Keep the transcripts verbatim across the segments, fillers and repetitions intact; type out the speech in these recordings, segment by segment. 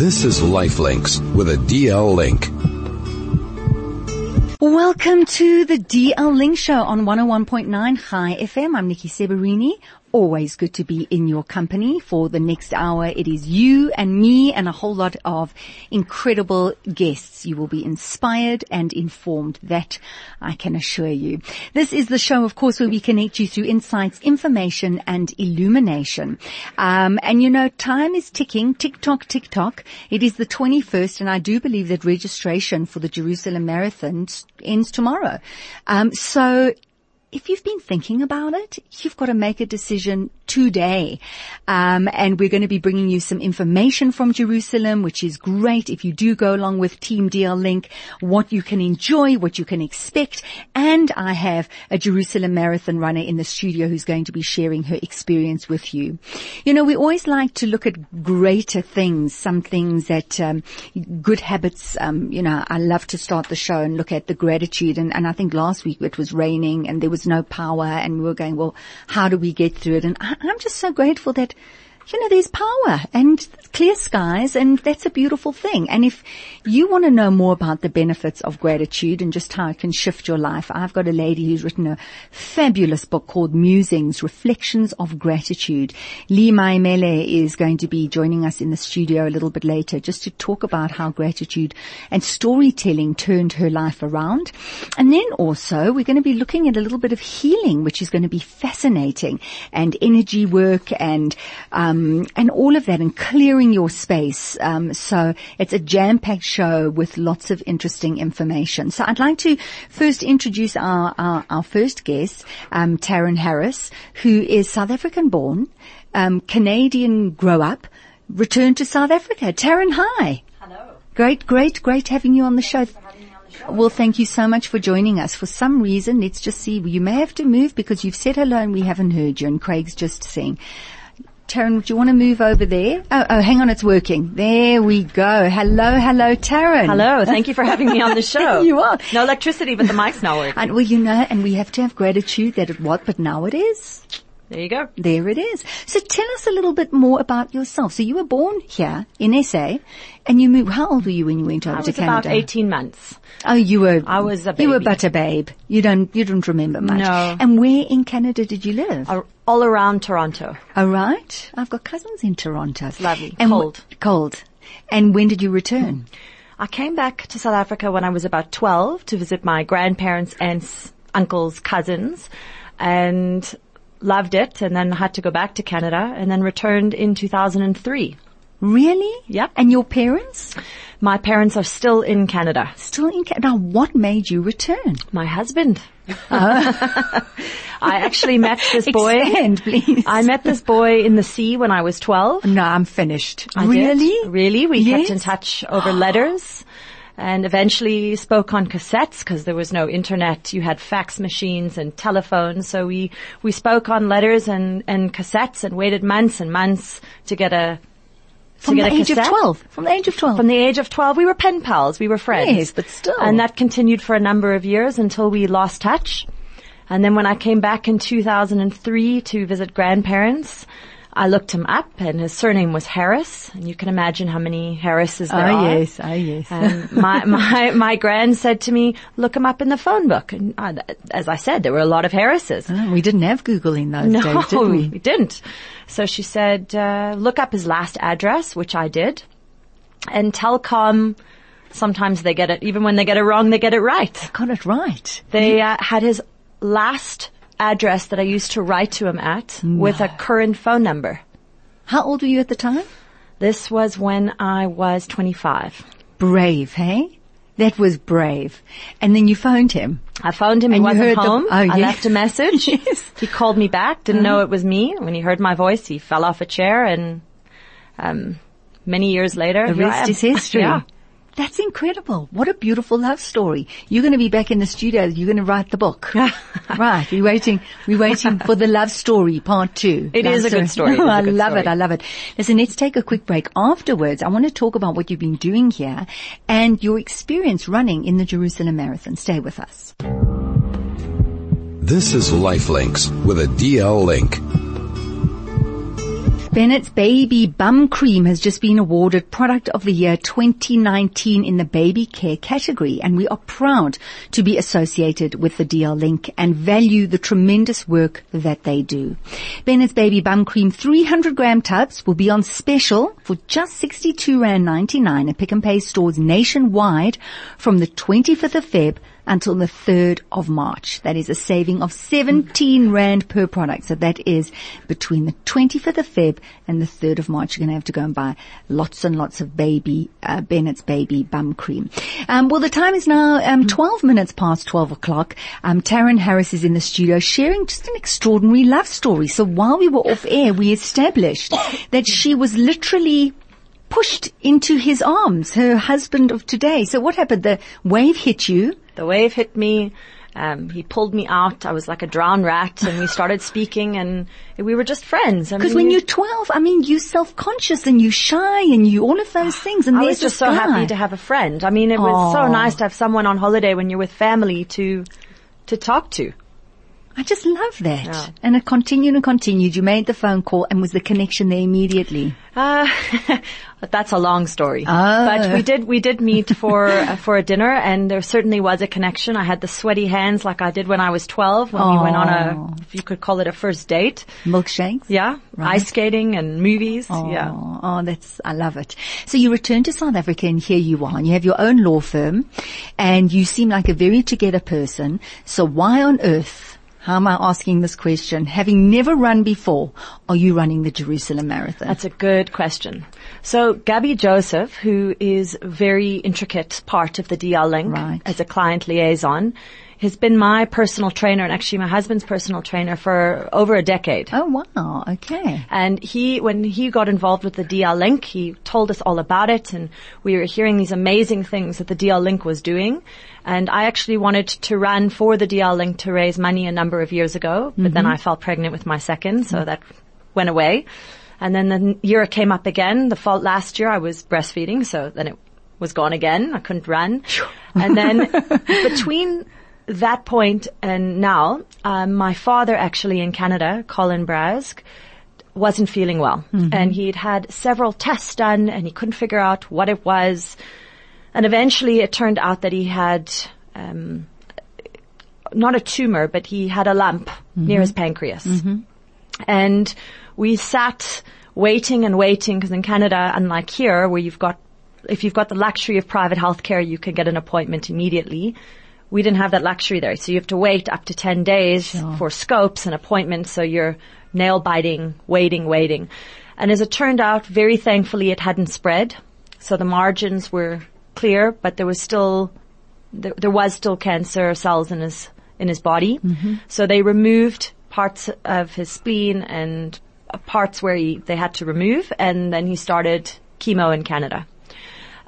This is Lifelinks with a D L Link. Welcome to the D L Link Show on one oh one point nine High F M. I'm Nikki Seberini. Always good to be in your company for the next hour. It is you and me and a whole lot of incredible guests. You will be inspired and informed, that I can assure you. This is the show, of course, where we connect you through insights, information, and illumination. Um, and, you know, time is ticking, tick-tock, tick-tock. It is the twenty-first, and I do believe that registration for the Jerusalem Marathon ends tomorrow. Um, so... If you've been thinking about it, you've got to make a decision today. Um, and we're going to be bringing you some information from Jerusalem, which is great if you do go along with Team D L Link, what you can enjoy, what you can expect. And I have a Jerusalem Marathon runner in the studio who's going to be sharing her experience with you. You know, we always like to look at greater things, some things that, um, good habits. Um, you know, I love to start the show and look at the gratitude. And, and I think last week it was raining and there was no power, and we were going, well, how do we get through it? And I, I'm just so grateful that, you know, there's power and clear skies, and that's a beautiful thing. And if you want to know more about the benefits of gratitude and just how it can shift your life, I've got a lady who's written a fabulous book called Musings, Reflections of Gratitude. Lee Maimele is going to be joining us in the studio a little bit later just to talk about how gratitude and storytelling turned her life around. And then also we're going to be looking at a little bit of healing, which is going to be fascinating, and energy work and, um, Um, and all of that, and clearing your space. Um, so it's a jam-packed show with lots of interesting information. So I'd like to first introduce our, our, our first guest, um, Taryn Harris, who is South African-born, um, Canadian grow-up, returned to South Africa. Taryn, hi. Hello. Great, great, great having you on the show. Well, thank you so much for joining us. For some reason, let's just see. You may have to move because you've said hello and we haven't heard you, and Craig's just saying. Taryn, would you want to move over there? Oh, oh, hang on, it's working. There we go. Hello, hello, Taryn. Hello, thank you for having me on the show. You are. No electricity, but the mic's now working. And, well, you know, and we have to have gratitude that it was, but now it is. There you go. There it is. So tell us a little bit more about yourself. So you were born here in S A, and you moved. How old were you when you went over to Canada? I was about eighteen months. Oh, you were. I was a baby. You were but a babe. You don't, you don't remember much. No. And where in Canada did you live? I, All around Toronto. All right. I've got cousins in Toronto. It's lovely. And cold. W- cold. And when did you return? I came back to South Africa when I was about twelve to visit my grandparents, aunts, uncles, cousins, and loved it, and then had to go back to Canada, and then returned in two thousand three. Really? Yep. And your parents? My parents are still in Canada. Still in Canada. Now, what made you return? My husband. Oh. I actually met this boy. Expand, please. I met this boy in the sea when I was twelve. No, I'm finished. I really? Did. Really? We yes. kept in touch over letters, and eventually spoke on cassettes because there was no internet. You had fax machines and telephones. So we, we spoke on letters and, and cassettes, and waited months and months to get a From the age of twelve. From the age of twelve. From the age of twelve. We were pen pals. We were friends. Yes, but still. And that continued for a number of years until we lost touch. And then when I came back in two thousand three to visit grandparents, I looked him up, and his surname was Harris. And you can imagine how many Harrises there oh, are. Oh, yes. Oh, yes. And my, my, my grand said to me, look him up in the phone book. And I, as I said, there were a lot of Harrises. Oh, we didn't have Google in those no, days, did we? we didn't. So she said, uh, look up his last address, which I did. And Telkom, sometimes they get it, even when they get it wrong, they get it right. They got it right. They uh, had his last address that I used to write to him at no. with a current phone number. How old were you at the time? This was when I was twenty-five. Brave, hey? That was brave. And then you phoned him. I phoned him. And he wasn't home. The, oh, yeah. I left a message. Yes. He called me back, didn't uh-huh. know it was me. When he heard my voice, he fell off a chair, and um, many years later, the rest is history. Yeah. That's incredible. What a beautiful love story. You're going to be back in the studio. You're going to write the book. Right. We're waiting, we're waiting for the love story part two. It love is a story. good story. No, I good love story. it. I love it. Listen, let's take a quick break. Afterwards, I want to talk about what you've been doing here and your experience running in the Jerusalem Marathon. Stay with us. This is Lifelinks with a D L Link. Bennett's Baby Bum Cream has just been awarded Product of the Year twenty nineteen in the baby care category, and we are proud to be associated with the D L Link and value the tremendous work that they do. Bennett's Baby Bum Cream three hundred gram tubs will be on special for just sixty-two rand ninety-nine at Pick n Pay stores nationwide from the twenty-fifth of February until the third of March. That is a saving of seventeen rand per product. So that is between the twenty-fifth of February and the third of March. You're going to have to go and buy lots and lots of baby, uh, Bennett's Baby Bum Cream. Um, well, the time is now, um, twelve minutes past twelve o'clock. Um, Taryn Harris is in the studio sharing just an extraordinary love story. So while we were off air, we established that she was literally pushed into his arms, her husband of today. So what happened? The wave hit you. The wave hit me. Um, he pulled me out. I was like a drowned rat, and we started speaking, and we were just friends. Because I mean, when you're twelve, I mean, you're self-conscious and you're shy and you all of those things. And I was just so guy. happy to have a friend. I mean, it was Aww. so nice to have someone on holiday when you're with family to to talk to. I just love that. Yeah. And it continued and continued. You made the phone call, and was the connection there immediately? Uh, that's a long story. Oh. But we did, we did meet for, uh, for a dinner, and there certainly was a connection. I had the sweaty hands like I did when I was twelve when Aww. we went on a, if you could call it a first date. Milkshakes? Yeah. Right. Ice skating and movies. Aww. Yeah. Oh, that's, I love it. So you returned to South Africa, and here you are, and you have your own law firm, and you seem like a very together person. So why on earth, how am I asking this question? Having never run before, are you running the Jerusalem Marathon? That's a good question. So Gabby Joseph, who is a very intricate part of the D L Link right. as a client liaison, has been my personal trainer and actually my husband's personal trainer for over a decade. Oh, wow. Okay. And he, when he got involved with the D L Link, he told us all about it, and we were hearing these amazing things that the D L Link was doing. And I actually wanted to run for the D L Link to raise money a number of years ago, but mm-hmm. then I fell pregnant with my second, so mm-hmm. that went away. And then the year it came up again, the fall, last year I was breastfeeding, so then it was gone again. I couldn't run. And then between that point and now, um, my father actually in Canada, Colin Brask, wasn't feeling well. Mm-hmm. And he'd had several tests done, and he couldn't figure out what it was. And eventually it turned out that he had, um, not a tumor, but he had a lump mm-hmm. near his pancreas. Mm-hmm. And we sat waiting and waiting, because in Canada, unlike here, where you've got, if you've got the luxury of private healthcare, you can get an appointment immediately. We didn't have that luxury there. So you have to wait up to ten days sure. for scopes and appointments. So you're nail biting, waiting, waiting. And as it turned out, very thankfully, it hadn't spread. So the margins were clear, but there was still, there, there was still cancer cells in his, in his body. Mm-hmm. So they removed parts of his spleen and parts where he, they had to remove. And then he started chemo in Canada.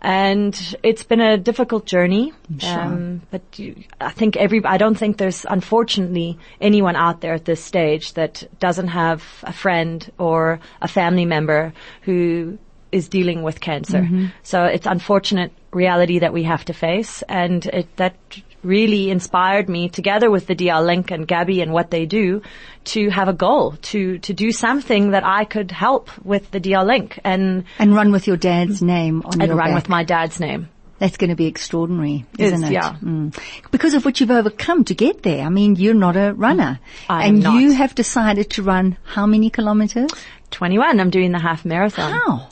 And it's been a difficult journey, sure. um, but you, I think every, I don't think there's unfortunately anyone out there at this stage that doesn't have a friend or a family member who is dealing with cancer. Mm-hmm. So it's unfortunate reality that we have to face, and it, that really inspired me, together with the D L Link and Gabby and what they do, to have a goal, to, to do something that I could help with the D L Link, and and run with your dad's name on and your run back. With my dad's name. That's going to be extraordinary, isn't it? It? Yeah. Mm. Because of what you've overcome to get there. I mean, you're not a runner, I am and not. You have decided to run how many kilometers? twenty-one. I'm doing the half marathon. How?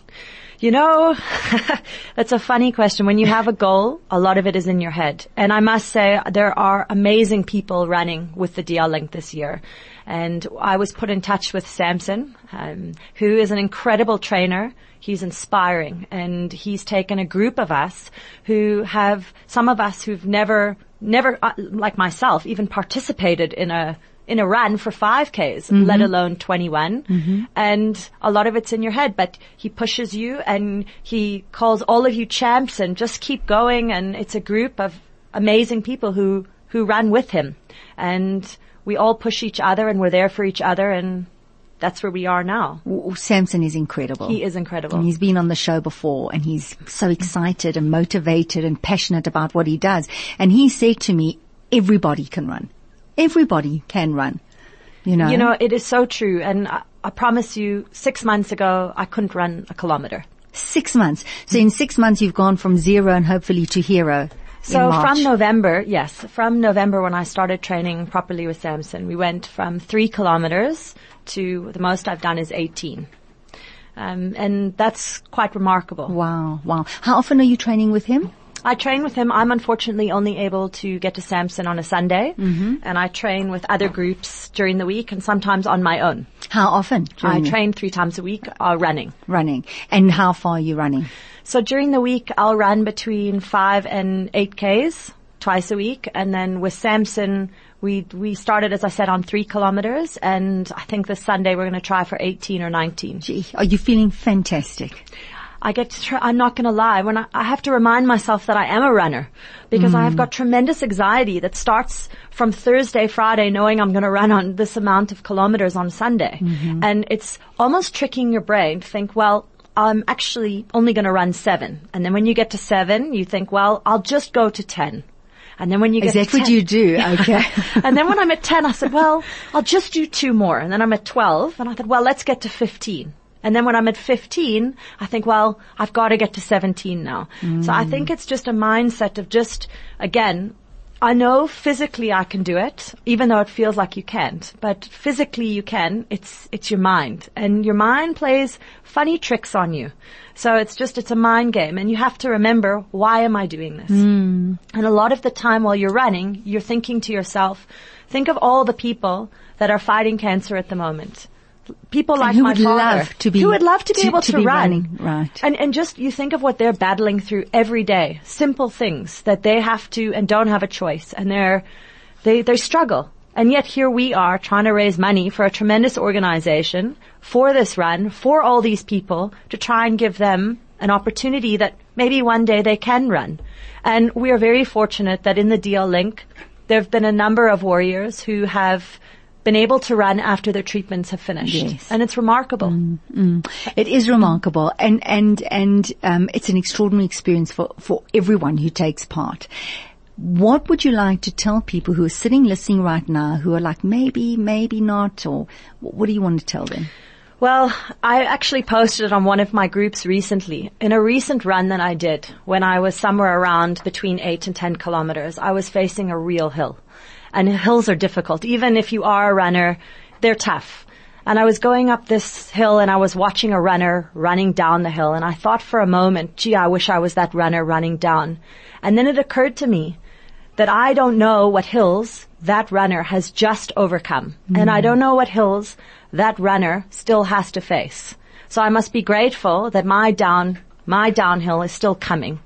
You know, that's a funny question. When you have a goal, a lot of it is in your head. And I must say, there are amazing people running with the D L Link this year. And I was put in touch with Samson, um, who is an incredible trainer. He's inspiring. And he's taken a group of us who have, some of us who've never, never, uh, like myself, even participated in a in a run for five Ks, mm-hmm. let alone twenty-one. Mm-hmm. And a lot of it's in your head, but he pushes you and he calls all of you champs and just keep going. And it's a group of amazing people who, who run with him. And we all push each other and we're there for each other, and that's where we are now. Well, Samson is incredible. He is incredible. And he's been on the show before, and he's so excited and motivated and passionate about what he does. And he said to me, everybody can run. Everybody can run, you know. You know, it is so true. And I promise you, six months ago, I couldn't run a kilometer. Six months. So in six months, you've gone from zero and hopefully to hero. So from November, yes, from November when I started training properly with Samson, we went from three kilometers to the most I've done is eighteen. Um, and that's quite remarkable. Wow, wow. How often are you training with him? I train with him. I'm unfortunately only able to get to Samson on a Sunday, mm-hmm. and I train with other groups during the week and sometimes on my own. How often? I train three times a week, uh, running. Running. And how far are you running? So during the week, I'll run between five and eight Ks twice a week. And then with Samson, we, we started, as I said, on three kilometers. And I think this Sunday we're going to try for eighteen or nineteen. Gee, are you feeling fantastic? I get to try, I'm not going to lie. When I, I have to remind myself that I am a runner, because mm. I have got tremendous anxiety that starts from Thursday, Friday, knowing I'm going to run on this amount of kilometers on Sunday. Mm-hmm. And it's almost tricking your brain to think, well, I'm actually only going to run seven. And then when you get to seven, you think, well, I'll just go to ten. And then when you get to ten. Is that what you do? Okay. And then when I'm at ten, I said, well, I'll just do two more. And then I'm at twelve. And I thought, well, let's get to fifteen. And then when I'm at fifteen, I think, well, I've got to get to seventeen now. Mm. So I think it's just a mindset of just, again, I know physically I can do it, even though it feels like you can't. But physically you can. It's, it's your mind. And your mind plays funny tricks on you. So it's just, it's a mind game. And you have to remember, why am I doing this? Mm. And a lot of the time while you're running, you're thinking to yourself, think of all the people that are fighting cancer at the moment. People like my father who would love to be able to run. Right. And, and just you think of what they're battling through every day. Simple things that they have to and don't have a choice. And they're, they, they struggle. And yet here we are trying to raise money for a tremendous organization for this run, for all these people to try and give them an opportunity that maybe one day they can run. And we are very fortunate that in the D L Link, there have been a number of warriors who have been able to run after their treatments have finished. Yes. And it's remarkable. Mm, mm. It is remarkable. And, and, and, um, it's an extraordinary experience for, for everyone who takes part. What would you like to tell people who are sitting listening right now who are like, maybe, maybe not, or what do you want to tell them? Well, I actually posted it on one of my groups recently. In a recent run that I did when I was somewhere around between eight and ten kilometers, I was facing a real hill. And hills are difficult. Even if you are a runner, they're tough. And I was going up this hill and I was watching a runner running down the hill. And I thought for a moment, gee, I wish I was that runner running down. And then it occurred to me that I don't know what hills that runner has just overcome. Mm. And I don't know what hills that runner still has to face. So I must be grateful that my down, my downhill is still coming.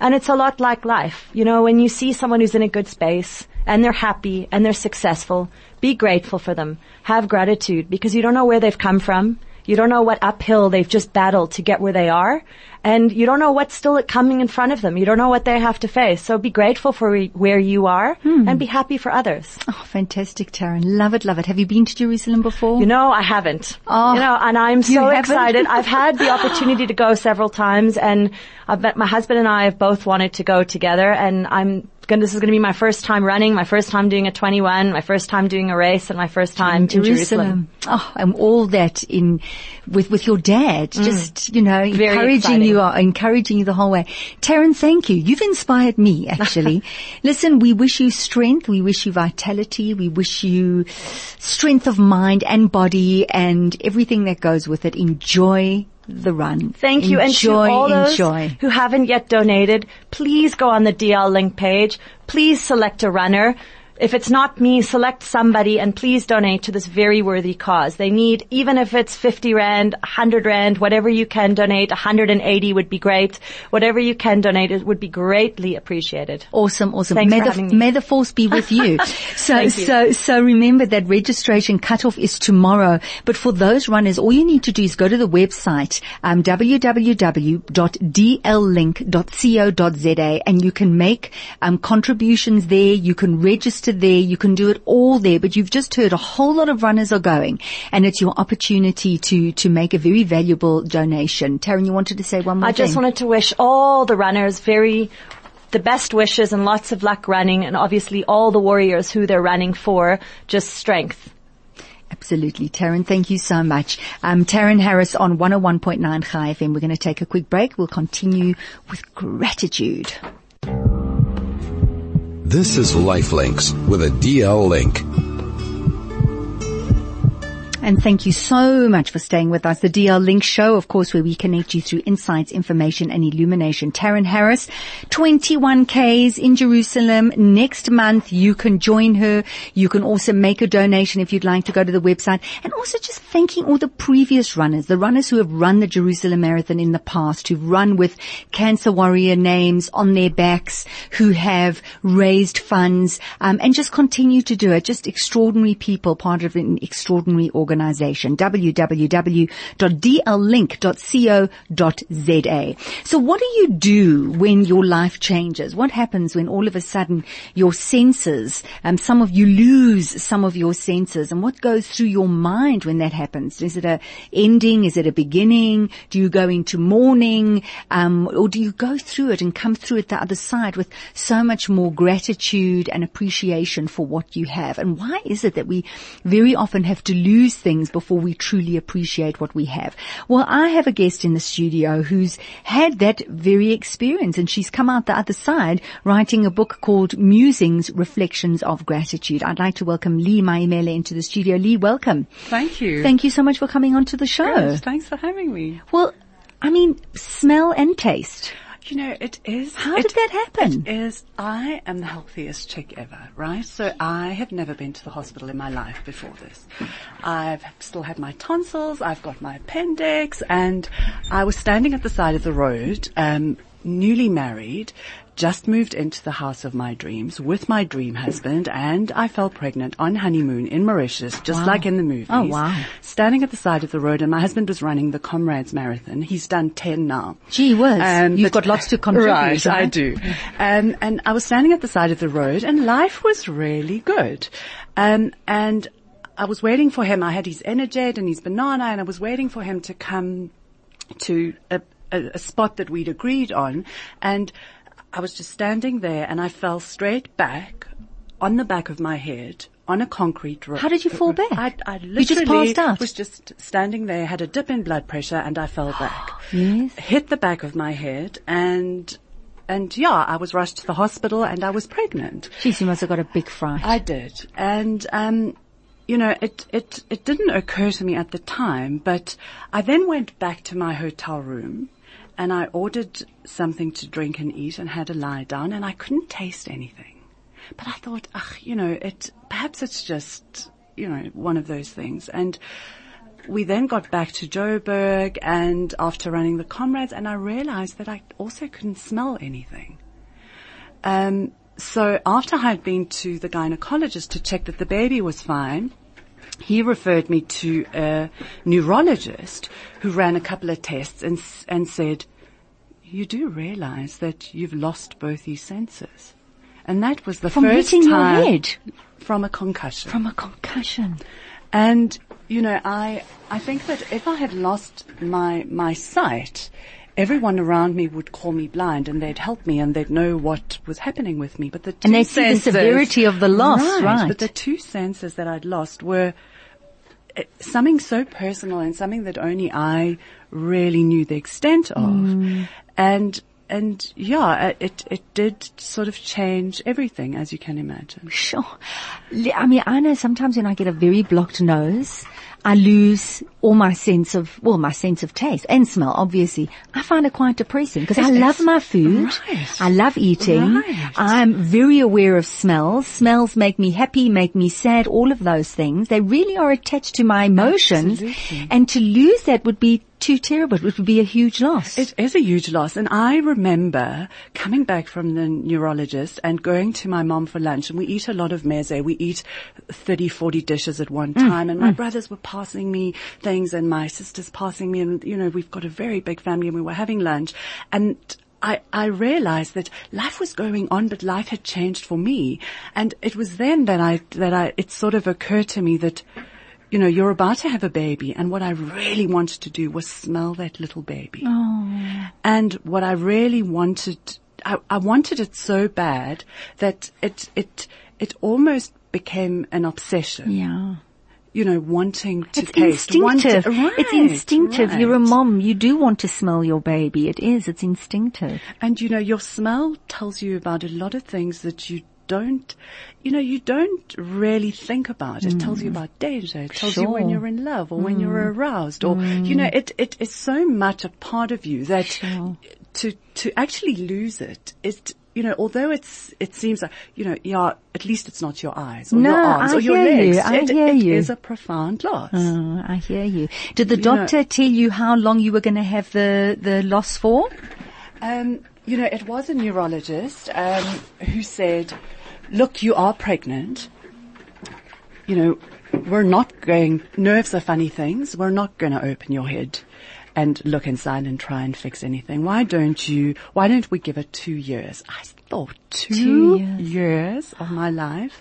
And it's a lot like life. You know, when you see someone who's in a good space, and they're happy, and they're successful, be grateful for them. Have gratitude, because you don't know where they've come from. You don't know what uphill they've just battled to get where they are. And you don't know what's still coming in front of them. You don't know what they have to face. So be grateful for re- where you are, hmm. and be happy for others. Oh, fantastic, Taryn. Love it, love it. Have you been to Jerusalem before? You know, I haven't. Oh, you know, and I'm so excited. I've had the opportunity to go several times, and I've met my husband and I have both wanted to go together, and I'm This is going to be my first time running, my first time doing a twenty-one, my first time doing a race, and my first time in Jerusalem. Jerusalem. Oh, and all that in with with your dad, mm. just you know, Very encouraging exciting. you, uh, encouraging you the whole way. Taryn, thank you. You've inspired me, actually. Listen, we wish you strength, we wish you vitality, we wish you strength of mind and body, and everything that goes with it. Enjoy the run. Thank you. Enjoy, and to all those enjoy. who haven't yet donated, please go on the D L Link page. Please select a runner. If it's not me, select somebody and please donate to this very worthy cause. They need, even if it's fifty rand, one hundred rand, whatever you can donate, one hundred eighty would be great. Whatever you can donate, it would be greatly appreciated. Awesome, awesome. Thanks may for the, having me. May the force be with you. So, so, you. so remember that registration cutoff is tomorrow. But for those runners, all you need to do is go to the website, um, w w w dot d l link dot co dot z a, and you can make, um, contributions there. You can register there, you can do it all there, but you've just heard a whole lot of runners are going, and it's your opportunity to to make a very valuable donation. Taryn, you wanted to say one more I thing? I just wanted to wish all the runners very the best wishes and lots of luck running, and obviously all the warriors who they're running for, just strength. Absolutely. Taryn, thank you so much. Um, Taryn Harris on one oh one point nine High F M. We're going to take a quick break. We'll continue with gratitude. This is Lifelinks with a D L Link. And thank you so much for staying with us. The D L Link Show, of course, where we connect you through insights, information, and illumination. Taryn Harris, twenty-one Ks in Jerusalem next month. You can join her. You can also make a donation if you'd like to go to the website. And also just thanking all the previous runners, the runners who have run the Jerusalem Marathon in the past, who've run with cancer warrior names on their backs, who have raised funds, um, and just continue to do it. Just extraordinary people, part of an extraordinary organization. Organization, w w w dot d l link dot co dot z a. So what do you do when your life changes? What happens when all of a sudden your senses, um, some of you lose some of your senses, and what goes through your mind when that happens? Is it a ending? Is it a beginning? Do you go into mourning? Um, or do you go through it and come through it the other side with so much more gratitude and appreciation for what you have? And why is it that we very often have to lose things before we truly appreciate what we have? Well, I have a guest in the studio who's had that very experience, and she's come out the other side writing a book called Musings, Reflections of Gratitude. I'd like to welcome Lee Maimele into the studio. Lee, welcome. Thank you. Thank you so much for coming on to the show. Gosh, thanks for having me. Well, I mean, smell and taste. You know, it is. How it, did that happen? It is. I am the healthiest chick ever, right? So I have never been to the hospital in my life before this. I've still had my tonsils. I've got my appendix, and I was standing at the side of the road, um, newly married, just moved into the house of my dreams with my dream husband, and I fell pregnant on honeymoon in Mauritius, just wow. like in the movies. Oh, wow. Standing at the side of the road, and my husband was running the Comrades Marathon. He's done ten now. Gee whiz. Um, You've got lots to contribute. Right, right? I do. Um, and I was standing at the side of the road, and life was really good. Um, and I was waiting for him. I had his Energade and his banana, and I was waiting for him to come to a, a, a spot that we'd agreed on, and I was just standing there, and I fell straight back on the back of my head on a concrete road. How did you fall back? I, I literally you just passed out. Was just standing there, had a dip in blood pressure, and I fell back. Yes. Hit the back of my head, and and yeah, I was rushed to the hospital, and I was pregnant. Jeez, you must have got a big fright. I did, and um, you know, it it it didn't occur to me at the time, but I then went back to my hotel room. And I ordered something to drink and eat and had a lie down, and I couldn't taste anything. But I thought, ugh, you know, it, perhaps it's just, you know, one of those things. And we then got back to Joburg, and after running the Comrades, and I realized that I also couldn't smell anything. Um, so after I'd been to the gynecologist to check that the baby was fine, he referred me to a neurologist who ran a couple of tests and and said, you do realize that you've lost both these senses. And that was the from first time. From hitting your head? From a concussion. From a concussion. And, you know, I I think that if I had lost my my sight, everyone around me would call me blind, and they'd help me, and they'd know what was happening with me. But the two and they see the severity of the loss, right, right? But the two senses that I'd lost were something so personal and something that only I really knew the extent of, mm. and. And yeah, it, it did sort of change everything, as you can imagine. Sure. I mean, I know sometimes when I get a very blocked nose, I lose all my sense of, well, my sense of taste and smell, obviously. I find it quite depressing because I love my food. Right. I love eating. Right. I'm very aware of smells. Smells make me happy, make me sad, all of those things. They really are attached to my emotions. Absolutely. And to lose that would be too terrible. It would be a huge loss. It is a huge loss. And I remember coming back from the neurologist and going to my mom for lunch, and we eat a lot of meze. We eat thirty, forty dishes at one time. Mm, and my mm. brothers were passing me things, and my sisters passing me. And, you know, we've got a very big family, and we were having lunch. And I, I realized that life was going on, but life had changed for me. And it was then that I, that I, it sort of occurred to me that, you know, you're about to have a baby, and what I really wanted to do was smell that little baby. Oh. And what I really wanted, I, I wanted it so bad that it, it, it almost became an obsession. Yeah. you know, wanting to it's taste. Instinctive. Wanting, right, it's instinctive. Right. You're a mom. You do want to smell your baby. It is. It's instinctive. And, you know, your smell tells you about a lot of things that you don't, you know, you don't really think about. It mm. tells you about danger. It tells sure. you when you're in love or mm. when you're aroused or, mm. you know, it, it it's so much a part of you that sure. to to actually lose it is to, you know, although it's, it seems like, you know, yeah, at least it's not your eyes or no, your arms I or your legs. You. I it, hear it you. It is a profound loss. Oh, I hear you. Did the doctor you know, tell you how long you were going to have the, the loss for? Um, you know, it was a neurologist, um, who said, look, you are pregnant. You know, we're not going, nerves are funny things. We're not going to open your head and look inside and try and fix anything. Why don't you, why don't we give it two years? I thought two, two years. years of my life.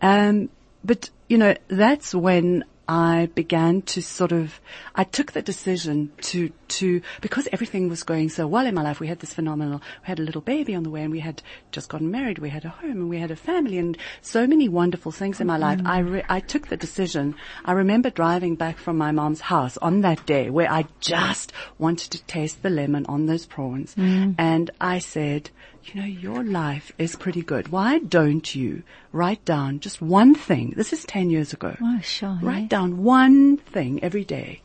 Um, but, you know, that's when I began to sort of, I took the decision to, to, because everything was going so well in my life, we had this phenomenal, we had a little baby on the way and we had just gotten married, we had a home and we had a family and so many wonderful things in my life. I re, I took the decision. I remember driving back from my mom's house on that day where I just wanted to taste the lemon on those prawns. Mm. And I said, you know, your life is pretty good. Why don't you write down just one thing? This is ten years ago. Oh, sure. Write yeah. down one thing every day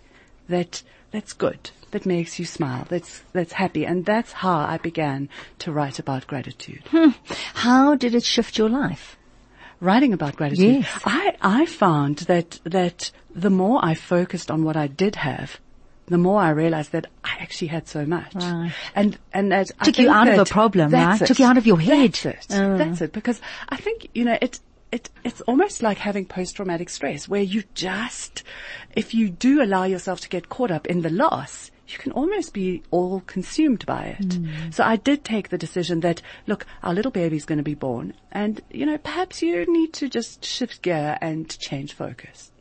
that, that's good, that makes you smile, that's, that's happy. And that's how I began to write about gratitude. Hmm. How did it shift your life? Writing about gratitude. Yes. I, I found that, that the more I focused on what I did have, the more I realized that I actually had so much. Right. And, and that I took you out of a problem, right? It. Took you out of your head. That's it. Uh. That's it. Because I think, you know, it, it, it's almost like having post-traumatic stress where you just, if you do allow yourself to get caught up in the loss, you can almost be all consumed by it. Mm. So I did take the decision that, look, our little baby's going to be born and, you know, perhaps you need to just shift gear and change focus.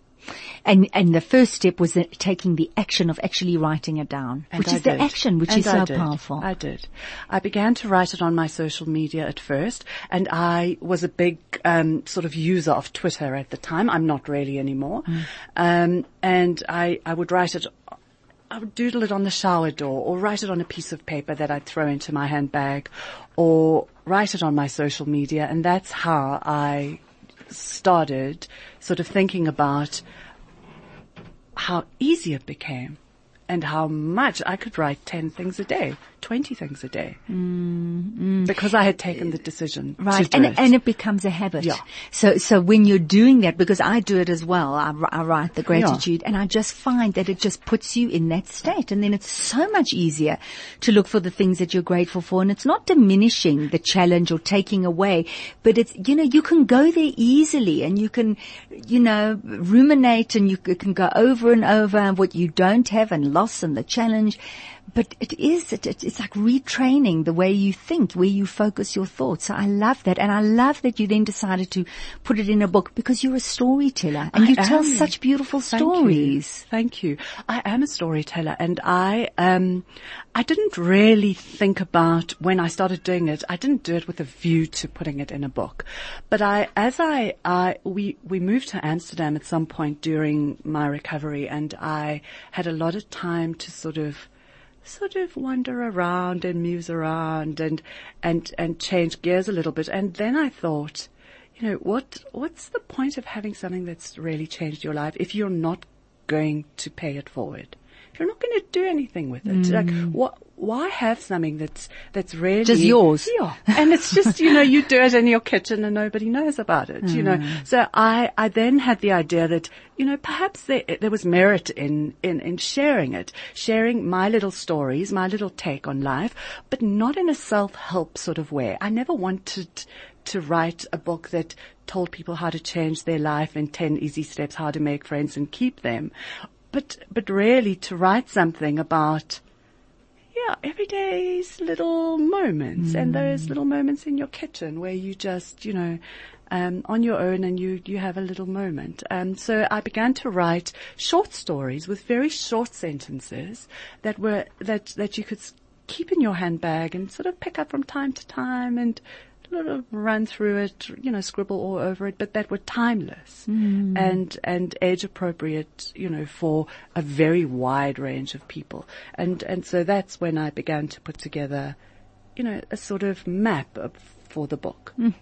And, and the first step was the, taking the action of actually writing it down, and which I is did. the action, which and is I so did. powerful. I did. I began to write it on my social media at first, and I was a big um, sort of user of Twitter at the time. I'm not really anymore. Mm. Um, and I, I would write it, I would doodle it on the shower door, or write it on a piece of paper that I'd throw into my handbag, or write it on my social media, and that's how I started sort of thinking about how easy it became and how much I could write ten things a day, twenty things a day, mm, mm. because I had taken the decision. Right. To do and, it. and it becomes a habit. Yeah. So, so when you're doing that, because I do it as well, I, I write the gratitude yeah. and I just find that it just puts you in that state. And then it's so much easier to look for the things that you're grateful for. And it's not diminishing the challenge or taking away, but it's, you know, you can go there easily and you can, you know, ruminate and you can go over and over what you don't have and loss and the challenge. But it is, it, it's like retraining the way you think, where you focus your thoughts. So I love that. And I love that you then decided to put it in a book because you're a storyteller and I you am. tell such beautiful stories. Thank you. Thank you. I am a storyteller and I, um, I didn't really think about when I started doing it. I didn't do it with a view to putting it in a book. But I, as I, I, we, we moved to Amsterdam at some point during my recovery and I had a lot of time to sort of sort of wander around and muse around and, and, and change gears a little bit. And then I thought, you know, what, what's the point of having something that's really changed your life if you're not going to pay it forward? If you're not going to do anything with it. Mm. Like, what, why have something that's, that's really just yours? Yeah. And it's just, you know, you do it in your kitchen and nobody knows about it, mm. you know. So I, I then had the idea that, you know, perhaps there, there was merit in, in, in sharing it, sharing my little stories, my little take on life, but not in a self-help sort of way. I never wanted to write a book that told people how to change their life in ten easy steps, how to make friends and keep them. But, but really to write something about, yeah, everyday's little moments mm. and those little moments in your kitchen where you just, you know, um, on your own and you, you have a little moment. Um, so I began to write short stories with very short sentences that were, that, that you could keep in your handbag and sort of pick up from time to time and run through it, you know, scribble all over it, but that were timeless mm. and and age appropriate, you know, for a very wide range of people. And and so that's when I began to put together, you know, a sort of map of, for the book. Mm.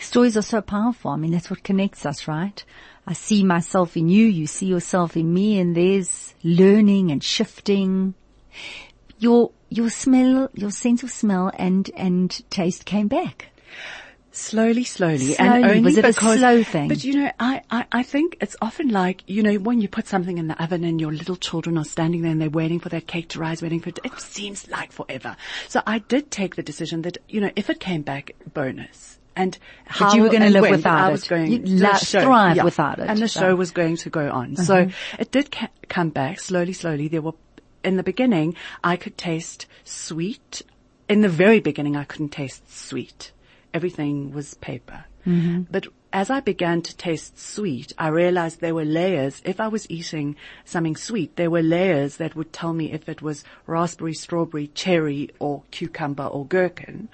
Stories are so powerful. I mean, that's what connects us, right? I see myself in you, you see yourself in me, and there's learning and shifting. Your your smell, your sense of smell and and taste came back. Slowly, slowly, slowly. And only was it because, a slow thing? But you know, I, I, I think it's often like, you know, when you put something in the oven and your little children are standing there and they're waiting for that cake to rise, waiting for it, it seems like forever. So I did take the decision that, you know, if it came back, bonus. And how but you were going to live when, without I was it. Going You'd la- show, thrive yeah, without it. And the so. show was going to go on. Mm-hmm. So it did ca- come back slowly, slowly. There were, in the beginning, I could taste sweet. In the very beginning, I couldn't taste sweet. Everything was paper. Mm-hmm. But as I began to taste sweet, I realized there were layers. If I was eating something sweet, there were layers that would tell me if it was raspberry, strawberry, cherry, or cucumber, or gherkin.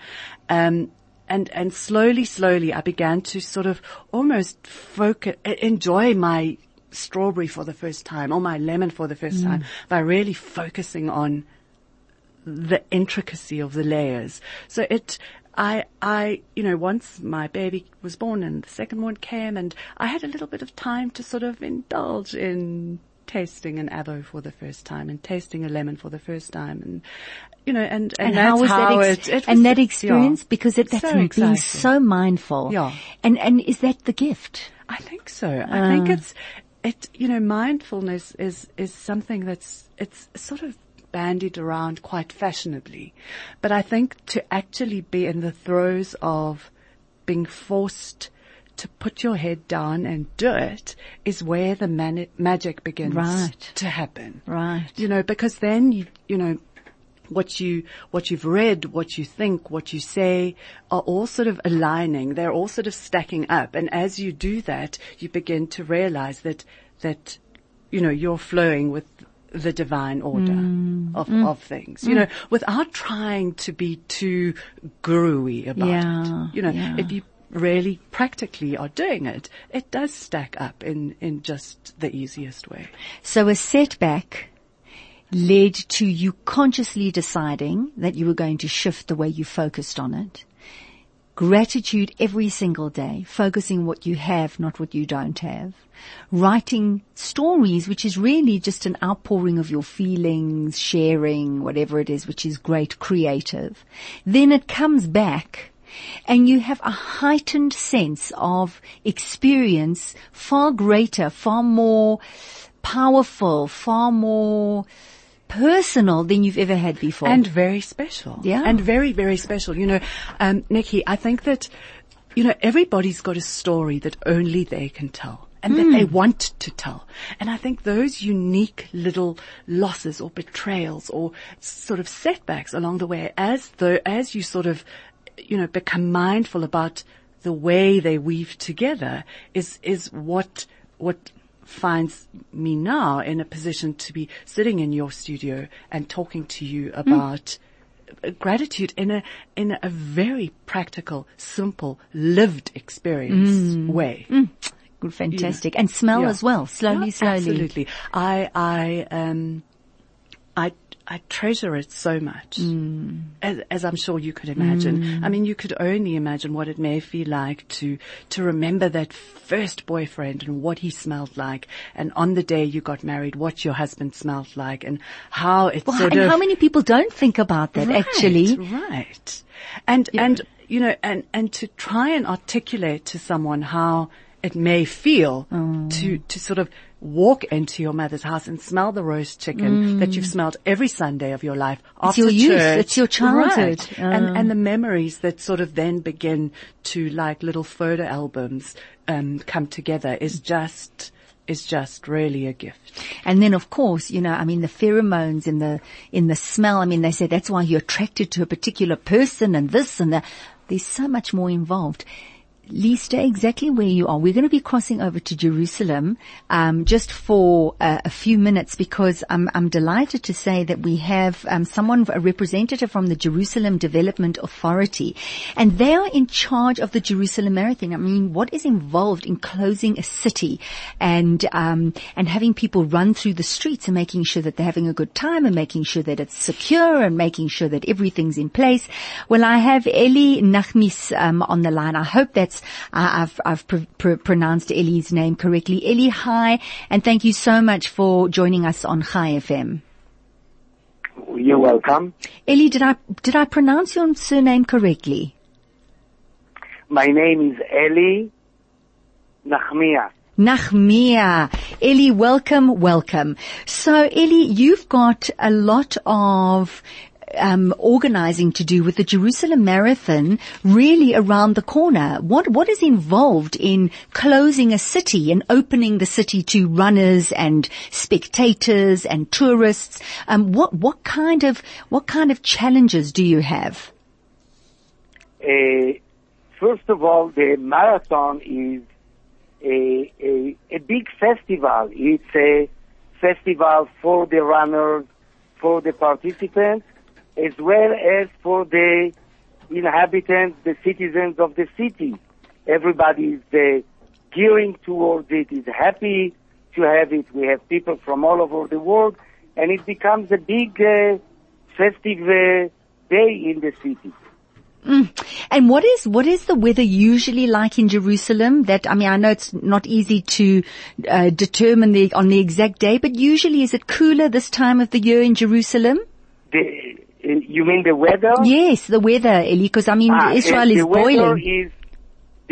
Um, and, and slowly, slowly, I began to sort of almost focus, enjoy my strawberry for the first time, or my lemon for the first mm. time, by really focusing on the intricacy of the layers. So it, I, I, you know, once my baby was born and the second one came, and I had a little bit of time to sort of indulge in tasting an avo for the first time and tasting a lemon for the first time, and you know, and and, and that's how was how that ex- it, it was, and that experience yeah, because it, that's so being exciting. So mindful, yeah, and and is that the gift? I think so. Uh. I think it's it. You know, mindfulness is is something that's it's sort of bandied around quite fashionably. But I think to actually be in the throes of being forced to put your head down and do it is where the mani- magic begins right. to happen. Right. You know, because then, you, you know, what you, what you've read, what you think, what you say are all sort of aligning. They're all sort of stacking up. And as you do that, you begin to realize that, that, you know, you're flowing with the divine order mm. of mm. of things, you mm. know, without trying to be too guru-y about yeah. it. You know, yeah. if you really practically are doing it, it does stack up in in just the easiest way. So a setback led to you consciously deciding that you were going to shift the way you focused on it. Gratitude every single day, focusing what you have, not what you don't have. Writing stories, which is really just an outpouring of your feelings, sharing, whatever it is, which is great creative. Then it comes back and you have a heightened sense of experience, far greater, far more powerful, far more personal than you've ever had before. And very special. Yeah. And very, very special. You know, um, Nikki, I think that, you know, everybody's got a story that only they can tell and mm. that they want to tell. And I think those unique little losses or betrayals or sort of setbacks along the way, as though, as you sort of, you know, become mindful about the way they weave together is, is what, what, finds me now in a position to be sitting in your studio and talking to you about mm. gratitude in a in a very practical, simple, lived experience mm. way. Mm. Good, fantastic, yeah. And smell yeah. as well. Slowly, yeah, slowly. Absolutely. I I um I I treasure it so much, mm. as, as I'm sure you could imagine. Mm. I mean, you could only imagine what it may feel like to to remember that first boyfriend and what he smelled like, and on the day you got married, what your husband smelled like, and how it well, sort and of. And how many people don't think about that right, actually? Right. And yeah. and you know, and and to try and articulate to someone how it may feel oh. to to sort of walk into your mother's house and smell the roast chicken mm. that you've smelled every Sunday of your life after it's your church. Youth, it's your childhood. Right. Um. And, and the memories that sort of then begin to, like little photo albums, um, come together is just, is just really a gift. And then of course, you know, I mean the pheromones in the, in the smell, I mean they say that's why you're attracted to a particular person and this and that. There's so much more involved. Lee, stay exactly where you are. We're going to be crossing over to Jerusalem um, just for uh, a few minutes, because I'm, I'm delighted to say that we have um, someone, a representative from the Jerusalem Development Authority, and they are in charge of the Jerusalem Marathon. I mean, what is involved in closing a city and um, and having people run through the streets and making sure that they're having a good time and making sure that it's secure and making sure that everything's in place? Well, I have Eli Nachmias um, on the line. I hope that's I've, I've pr- pr- pronounced Eli's name correctly. Eli, hi, and thank you so much for joining us on High F M. You're welcome. Eli, did I did I pronounce your surname correctly? My name is Eli Nachmias. Nachmia. Eli, welcome, welcome. So, Eli, you've got a lot of Um, organizing to do with the Jerusalem Marathon really around the corner. What what is involved in closing a city and opening the city to runners and spectators and tourists? Um, what what kind of what kind of challenges do you have? Uh, first of all, the marathon is a, a a big festival. It's a festival for the runners, for the participants, as well as for the inhabitants, the citizens of the city. Everybody is uh, gearing towards it, is happy to have it. We have people from all over the world, and it becomes a big uh, festive uh, day in the city. Mm. And what is what is the weather usually like in Jerusalem? That I mean, I know it's not easy to uh, determine the, on the exact day, but usually is it cooler this time of the year in Jerusalem? The, You mean the weather? Yes, the weather, Eli, because, I mean, ah, Israel the, the is boiling. Is,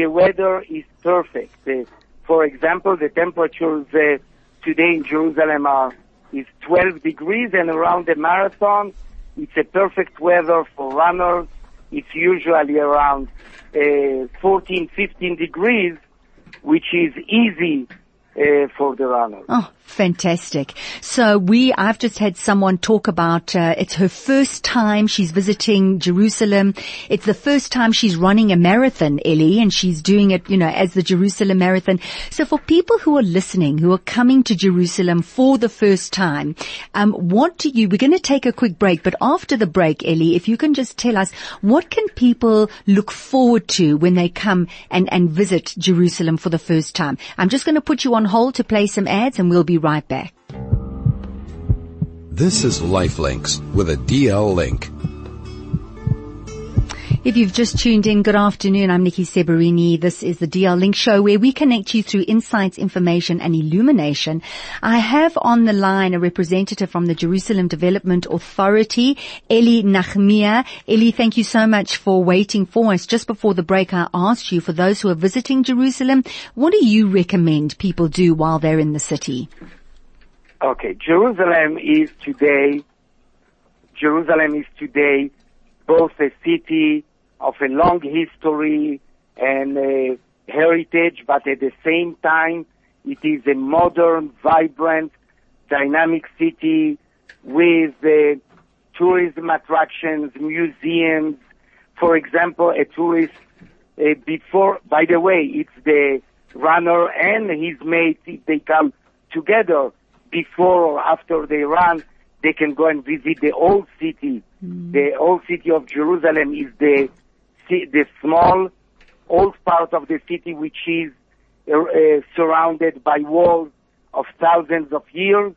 the weather is perfect. Uh, for example, the temperatures uh, today in Jerusalem are is twelve degrees, and around the marathon, it's a perfect weather for runners. It's usually around uh, fourteen, fifteen degrees, which is easy Uh, for the runners. Oh, fantastic. So we, I've just had someone talk about, uh, it's her first time she's visiting Jerusalem. It's the first time she's running a marathon, Eli, and she's doing it, you know, as the Jerusalem Marathon. So for people who are listening, who are coming to Jerusalem for the first time, um, what do you, we're going to take a quick break, but after the break, Eli, if you can just tell us, what can people look forward to when they come and, and visit Jerusalem for the first time? I'm just going to put you on hold to play some ads, and we'll be right back. This is Lifelinks with a D L Link. If you've just tuned in, good afternoon. I'm Nikki Seberini. This is the D L Link show, where we connect you through insights, information, and illumination. I have on the line a representative from the Jerusalem Development Authority, Eli Nachmias. Eli, thank you so much for waiting for us. Just before the break, I asked you, for those who are visiting Jerusalem, what do you recommend people do while they're in the city? Okay, Jerusalem is today, Jerusalem is today both a city of a long history and a heritage, but at the same time, it is a modern, vibrant, dynamic city with uh, tourism attractions, museums. For example, a tourist uh, before, by the way, it's the runner and his mate, if they come together before or after they run, they can go and visit the old city. Mm. The old city of Jerusalem is the the small old part of the city, which is uh, uh, surrounded by walls of thousands of years.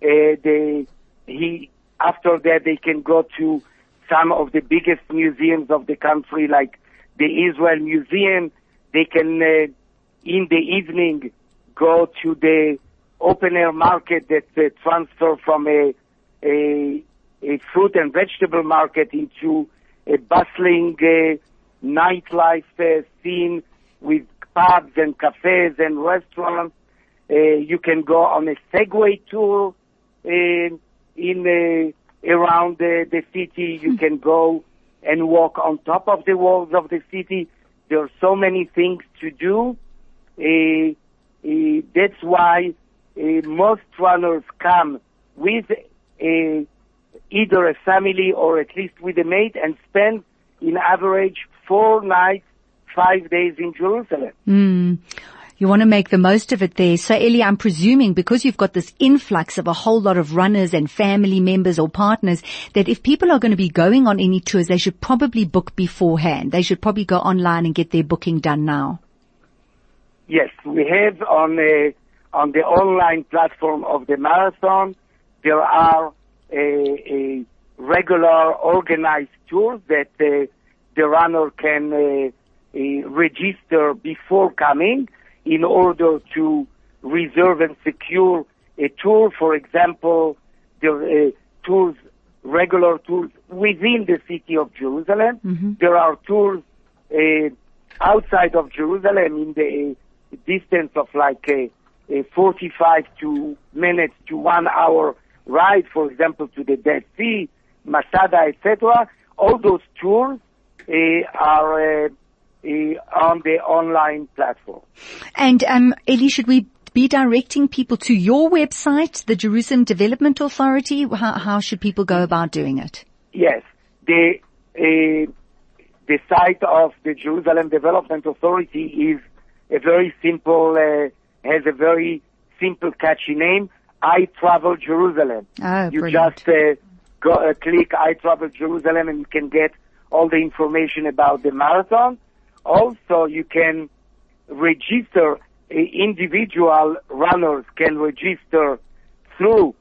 Uh, they, he, after that, they can go to some of the biggest museums of the country, like the Israel Museum. They can, uh, in the evening, go to the open-air market that uh, transferred from a, a, a fruit and vegetable market into a bustling uh, nightlife uh, scene with pubs and cafes and restaurants. Uh, you can go on a Segway tour uh, in uh, around the, the city. You can go and walk on top of the walls of the city. There are so many things to do. Uh, uh, that's why uh, most runners come with a either a family or at least with a mate, and spend, in average, four nights, five days in Jerusalem. Mm. You want to make the most of it there. So, Eli, I'm presuming because you've got this influx of a whole lot of runners and family members or partners, that if people are going to be going on any tours, they should probably book beforehand. They should probably go online and get their booking done now. Yes, we have on a, on the online platform of the marathon, there are a, a regular organized tours that uh, the runner can uh, uh, register before coming, in order to reserve and secure a tour. For example, the uh, tours, regular tours within the city of Jerusalem. Mm-hmm. There are tours uh, outside of Jerusalem in the uh, distance of like a, a forty-five to minutes to one hour ride, for example, to the Dead Sea, Masada, et cetera. All those tours uh, are... Uh, on the online platform. And um, Eli, should we be directing people to your website, the Jerusalem Development Authority? How, how should people go about doing it? Yes, the uh, the site of the Jerusalem Development Authority is a very simple, uh, has a very simple catchy name, I Travel Jerusalem. Oh, you brilliant. just uh, go uh, click I Travel Jerusalem and you can get all the information about the marathon. Also, you can register, individual runners can register through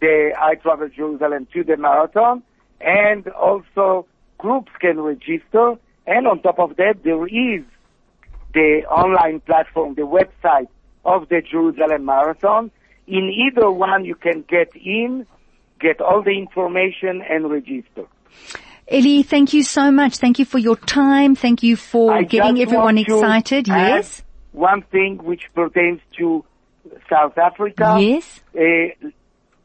the I Travel Jerusalem to the marathon, and also groups can register. And on top of that, there is the online platform, the website of the Jerusalem Marathon. In either one, you can get in, get all the information, and register. Eli, thank you so much. Thank you for your time. Thank you for I getting everyone excited. Yes. One thing which pertains to South Africa. Yes. Uh,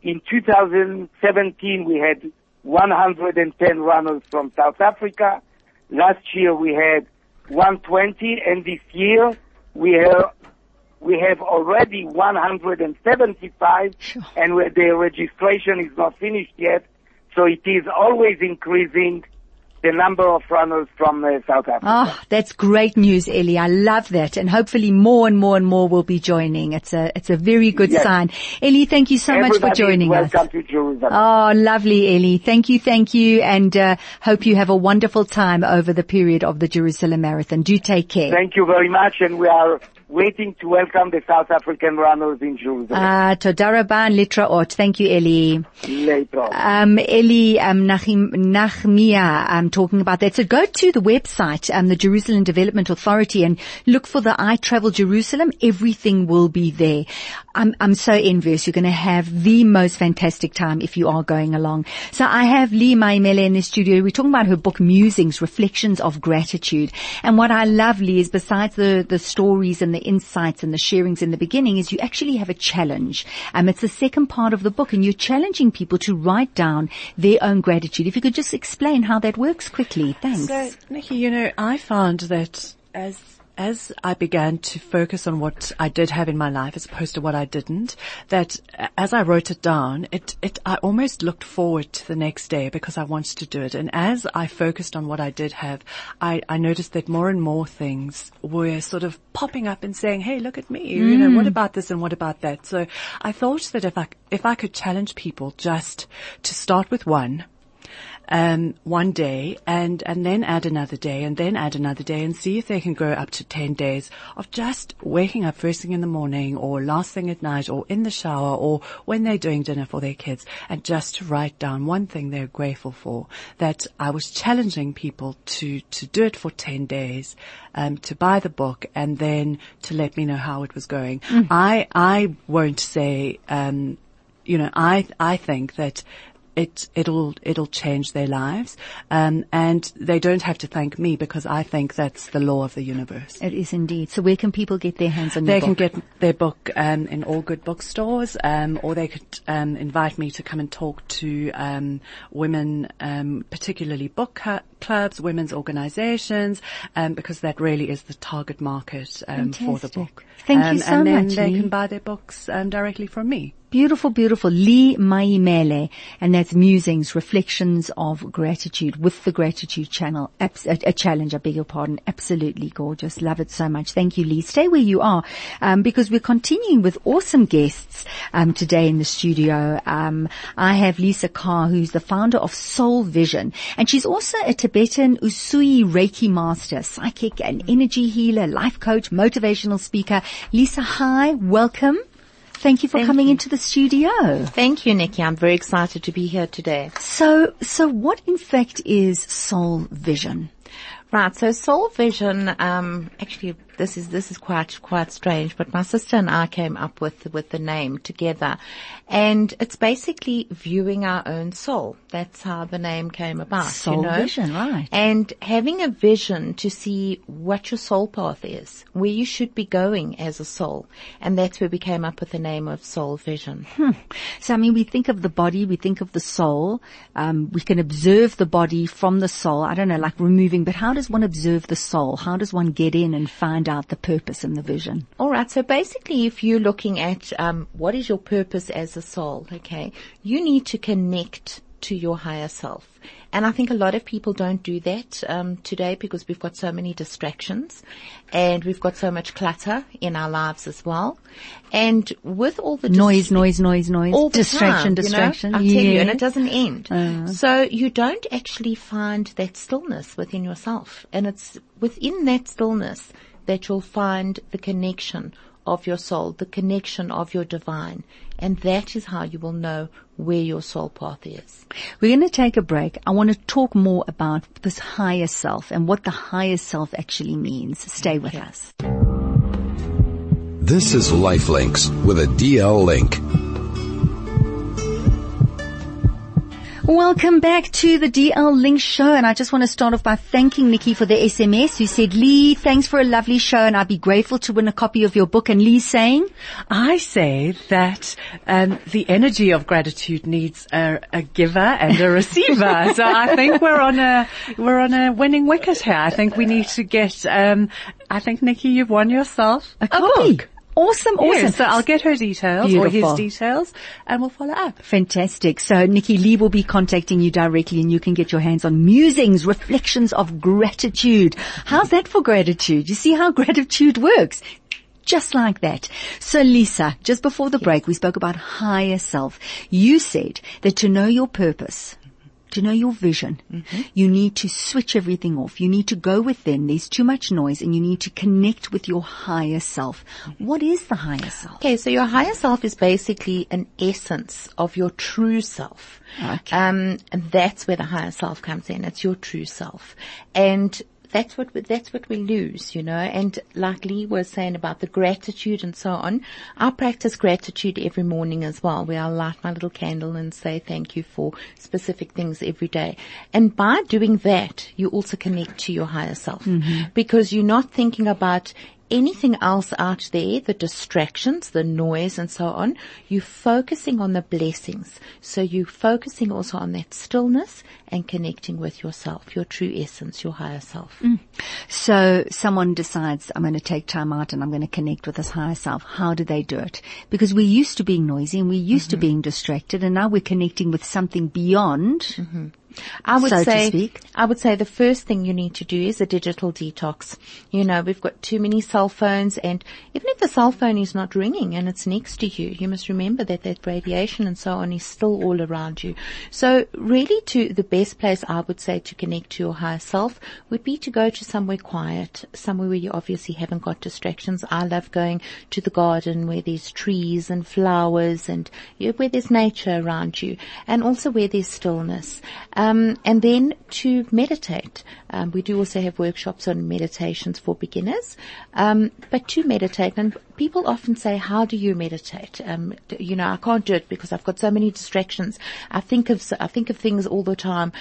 in two thousand seventeen, we had one hundred ten runners from South Africa. Last year, we had one hundred twenty, and this year we have we have already one hundred seventy-five, sure. And the registration is not finished yet. So it is always increasing the number of runners from uh, South Africa. Ah, oh, that's great news, Eli. I love that. And hopefully more and more and more will be joining. It's a, it's a very good yes. sign. Eli, thank you so Everybody much for joining welcome us. Welcome to Jerusalem. Oh, lovely, Eli. Thank you, thank you. And, uh, hope you have a wonderful time over the period of the Jerusalem Marathon. Do take care. Thank you very much. And we are waiting to welcome the South African runners in Jerusalem. Ah, Toda rabah and Litraot. Thank you, Eli. Later. Um, Eli, um, Nachim, Nachmia, I'm talking about that. So go to the website, um, the Jerusalem Development Authority, and look for the I Travel Jerusalem. Everything will be there. I'm, I'm so envious. You're going to have the most fantastic time if you are going along. So I have Lee Maimele in the studio. We're talking about her book, Musings, Reflections of Gratitude. And what I love, Lee, is besides the, the stories and the insights and the sharings in the beginning, is you actually have a challenge. Um, it's the second part of the book, and you're challenging people to write down their own gratitude. If you could just explain how that works quickly. Thanks. So, Nikki, you know, I found that as as I began to focus on what I did have in my life as opposed to what I didn't, that as I wrote it down, it, it, I almost looked forward to the next day because I wanted to do it. And as I focused on what I did have, I, I noticed that more and more things were sort of popping up and saying, hey, look at me, mm. you know, what about this and what about that? So I thought that if I, if I could challenge people just to start with one, Um, one day and, and then add another day and then add another day and see if they can go up to ten days of just waking up first thing in the morning or last thing at night or in the shower or when they're doing dinner for their kids, and just to write down one thing they're grateful for. That I was challenging people to, to do it for ten days, um, to buy the book and then to let me know how it was going. Mm. I, I won't say, um, you know, I, I think that It, it'll, it'll change their lives. Um, and they don't have to thank me because I think that's the law of the universe. It is indeed. So where can people get their hands on their book? They can get their book, um, in all good bookstores, um, or they could, um, invite me to come and talk to, um, women, um, particularly book, clubs, women's organizations, um, because that really is the target market um, for the book. Thank um, you so much. And then much, they Lee. can buy their books um, directly from me. Beautiful, beautiful. Lee Maimele. And that's Musings, Reflections of Gratitude with the Gratitude Channel. Abs- a, a challenge, I beg your pardon. Absolutely gorgeous. Love it so much. Thank you, Lee. Stay where you are, um, because we're continuing with awesome guests, um, today in the studio. Um, I have Lisa Carr, who's the founder of Soul Vision. And she's also a Tibetan Usui Reiki master, psychic and energy healer, life coach, motivational speaker. Lisa, hi. Welcome. Thank you for Thank coming you. into the studio. Thank you, Nikki. I'm very excited to be here today. So, so what in fact is Soul Vision? Right. So Soul Vision, um, actually this is, this is quite, quite strange, but my sister and I came up with, with the name together, and it's basically viewing our own soul. That's how the name came about. Soul you know? Vision, right. And having a vision to see what your soul path is, where you should be going as a soul. And that's where we came up with the name of Soul Vision. Hmm. So, I mean, we think of the body, we think of the soul, um, we can observe the body from the soul. I don't know, like removing, but how does one observe the soul? How does one get in and find out the purpose and the vision? All right. So basically, if you're looking at um, what is your purpose as a soul, okay, you need to connect to your higher self. And I think a lot of people don't do that um, today, because we've got so many distractions and we've got so much clutter in our lives as well. And with all the noise, dis- noise, noise, noise, all distraction, time, distraction, you know, I tell yeah. you, and it doesn't end. Uh. So you don't actually find that stillness within yourself, and it's within that stillness that you'll find the connection of your soul, the connection of your divine. And that is how you will know where your soul path is. We're going to take a break. I want to talk more about this higher self and what the higher self actually means. Stay with okay. us. This is Lifelinks with a D L Link. Welcome back to the D L Link show, and I just want to start off by thanking Nikki for the S M S who said, Lee, thanks for a lovely show, and I'd be grateful to win a copy of your book. And Lee's saying? I say that um, the energy of gratitude needs a, a giver and a receiver. So I think we're on a we're on a winning wicket here. I think we need to get, um, I think, Nikki, you've won yourself a, a book. Awesome, awesome. Yes, so I'll get her details Beautiful. or his details, and we'll follow up. Fantastic. So Nikki, Lee will be contacting you directly, and you can get your hands on Musings, Reflections of Gratitude. How's that for gratitude? You see how gratitude works? Just like that. So Lisa, just before the break, we spoke about higher self. You said that to know your purpose, to know your vision, mm-hmm. you need to switch everything off. You need to go within. There's too much noise, and you need to connect with your higher self. What is the higher self? Okay, so your higher self is basically an essence of your true self. Okay. Um, and that's where the higher self comes in. It's your true self. And that's what we, that's what we lose, you know. And like Lee was saying about the gratitude and so on, I practice gratitude every morning as well, where I light my little candle and say thank you for specific things every day. And by doing that, you also connect to your higher self, mm-hmm. because you're not thinking about anything else out there, the distractions, the noise and so on. You're focusing on the blessings. So you're focusing also on that stillness and connecting with yourself, your true essence, your higher self. Mm. So someone decides, I'm going to take time out and I'm going to connect with this higher self. How do they do it? Because we're used to being noisy and we're used mm-hmm. to being distracted, and now we're connecting with something beyond. Mm-hmm. I would so say, to speak. I would say the first thing you need to do is a digital detox. You know, we've got too many cell phones, and even if the cell phone is not ringing and it's next to you, you must remember that that radiation and so on is still all around you. So really, to the best place I would say to connect to your higher self would be to go to somewhere quiet, somewhere where you obviously haven't got distractions. I love going to the garden where there's trees and flowers and where there's nature around you, and also where there's stillness. Um, and then to meditate. Um, we do also have workshops on meditations for beginners. Um, but to meditate, and people often say, how do you meditate? Um, you know, I can't do it because I've got so many distractions. I think of, I think of things all the time.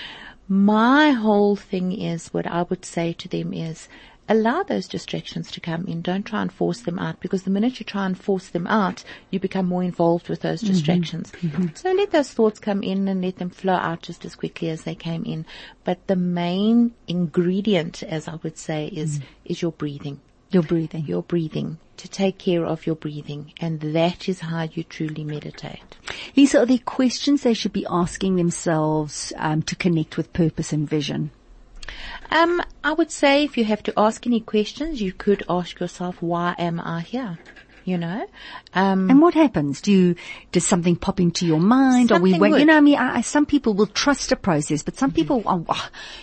My whole thing is, what I would say to them is, allow those distractions to come in. Don't try and force them out, because the minute you try and force them out, you become more involved with those distractions. Mm-hmm. Mm-hmm. So let those thoughts come in and let them flow out just as quickly as they came in. But the main ingredient, as I would say, is, mm. is your breathing. Your breathing. Your breathing. To take care of your breathing. And that is how you truly meditate. Lisa, are there questions they should be asking themselves um, to connect with purpose and vision? Um, I would say if you have to ask any questions, you could ask yourself, why am I here? You know, um, and what happens? Do you, does something pop into your mind? Or we, you know, I mean, I, I, some people will trust a process, but some people, are,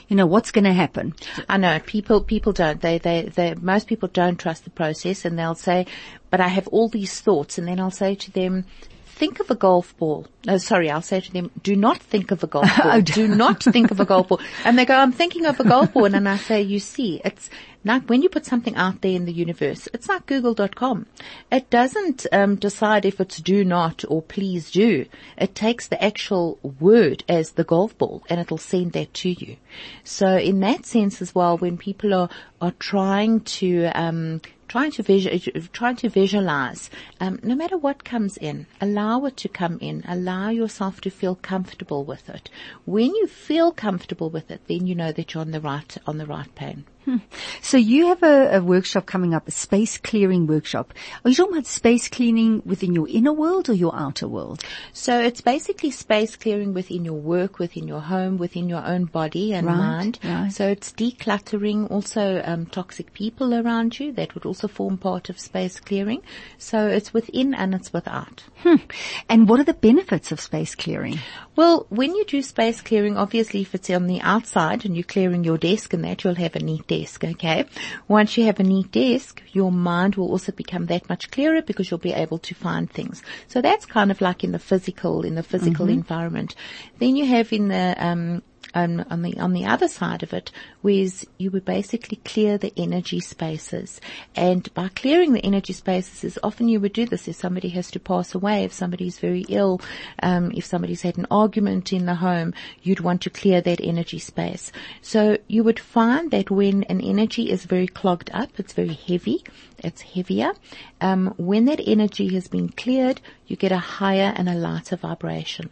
you know, what's going to happen? I know people, people don't. They, they, they. Most people don't trust the process, and they'll say, "But I have all these thoughts," and then I'll say to them, think of a golf ball. No, sorry, I'll say to them, do not think of a golf ball. oh, do not think of a golf ball. And they go, I'm thinking of a golf ball. And then I say, you see, it's like when you put something out there in the universe, it's like Google dot com. It doesn't um, decide if it's do not or please do. It takes the actual word as the golf ball and it'll send that to you. So in that sense as well, when people are, are trying to, um, Trying to visual, trying to visualize, um, no matter what comes in, allow it to come in. Allow yourself to feel comfortable with it. When you feel comfortable with it, then you know that you're on the right, on the right path. Hmm. So you have a, a workshop coming up, a space clearing workshop. Are you talking about space cleaning within your inner world or your outer world? So it's basically space clearing within your work, within your home, within your own body and right, mind. Right. So it's decluttering also um, toxic people around you. That would also form part of space clearing. So it's within and it's without. Hmm. And what are the benefits of space clearing? Well, when you do space clearing, obviously if it's on the outside and you're clearing your desk and that, you'll have a neat desk. Desk, okay. Once you have a neat desk, your mind will also become that much clearer because you'll be able to find things. So that's kind of like in the physical, in the physical mm-hmm. environment. Then you have in the um, um, on the on the other side of it, whereas you would basically clear the energy spaces. And by clearing the energy spaces, is often you would do this if somebody has to pass away, if somebody's very ill, um, if somebody's had an argument in the home, you'd want to clear that energy space. So you would find that when an energy is very clogged up, it's very heavy, it's heavier, um, when that energy has been cleared, you get a higher and a lighter vibration.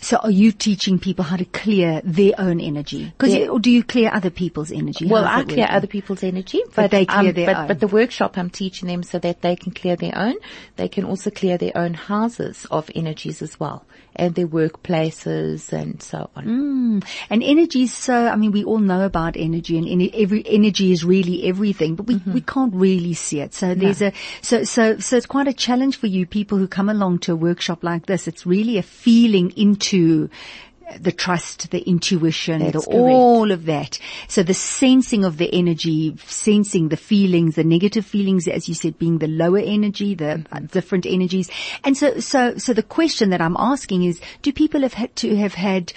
So are you teaching people how to clear their own energy? Cause yeah. you, or do you clear other people's energy? Well, I clear other people's energy, but, but they clear um, their but, own. But the workshop I'm teaching them so that they can clear their own. They can also clear their own houses of energies as well, and their workplaces and so on. Mm. And energy is so, I mean, we all know about energy, and in, every energy is really everything, but we, mm-hmm. we can't really see it. So there's no. a, so, so, so it's quite a challenge for you people who come along to a workshop like this. It's really a feeling into the trust, the intuition, the, all of that. So the sensing of the energy, sensing the feelings, the negative feelings, as you said, being the lower energy, the uh, different energies. And so, so, so the question that I'm asking is, do people have had to have had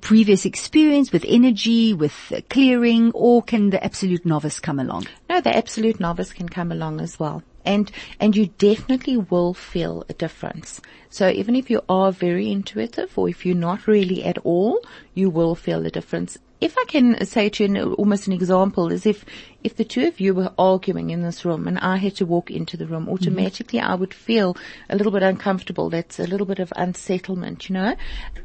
previous experience with energy, with uh, clearing, or can the absolute novice come along? No, the absolute novice can come along as well. And, and you definitely will feel a difference. So even if you are very intuitive or if you're not really at all, you will feel a difference. If I can say to you an, almost an example is if, if the two of you were arguing in this room and I had to walk into the room, automatically mm-hmm. I would feel a little bit uncomfortable. That's a little bit of unsettlement, you know,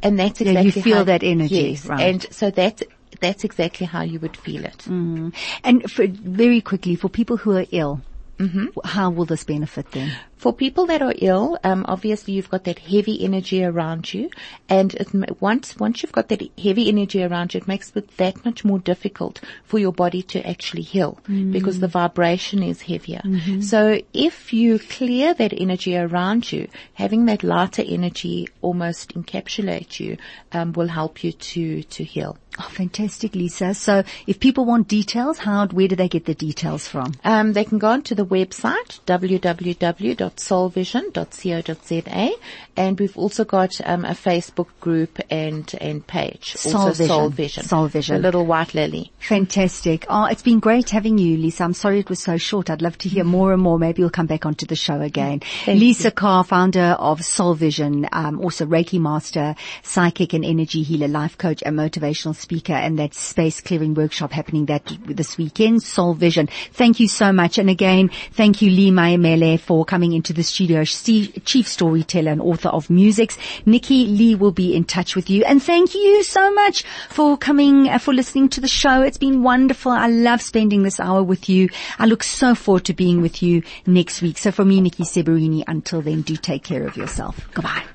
and that's exactly yeah, you feel how, that energy, yes, right. And so that's, that's exactly how you would feel it. Mm. And for, very quickly, for people who are ill, mm-hmm. how will this benefit them? For people that are ill, um, obviously you've got that heavy energy around you, and it, once once you've got that heavy energy around you, it makes it that much more difficult for your body to actually heal mm. because the vibration is heavier. Mm-hmm. So if you clear that energy around you, having that lighter energy almost encapsulate you um, will help you to to heal. Oh, fantastic, Lisa. So if people want details, how where do they get the details from? Um, they can go onto the website, www. w w w dot soul vision dot co dot z a, and we've also got um, a Facebook group and and page. Soul also Vision. Soul Vision. Soul Vision. A little white lily. Fantastic. Oh, it's been great having you, Lisa. I'm sorry it was so short. I'd love to hear more and more. Maybe you'll come back onto the show again. Thank Lisa you. Carr, founder of Soul Vision, um, also Reiki master, psychic and energy healer, life coach and motivational speaker, and that space clearing workshop happening that this weekend, Soul Vision. Thank you so much. And again, thank you, Lee Maimele, for coming into the studio, chief storyteller and author of Musings. Nikki, Lee will be in touch with you. And thank you so much for coming, uh, for listening to the show. It's been wonderful. I love spending this hour with you. I look so forward to being with you next week. So for me, Nikki Seberini, until then, do take care of yourself. Goodbye.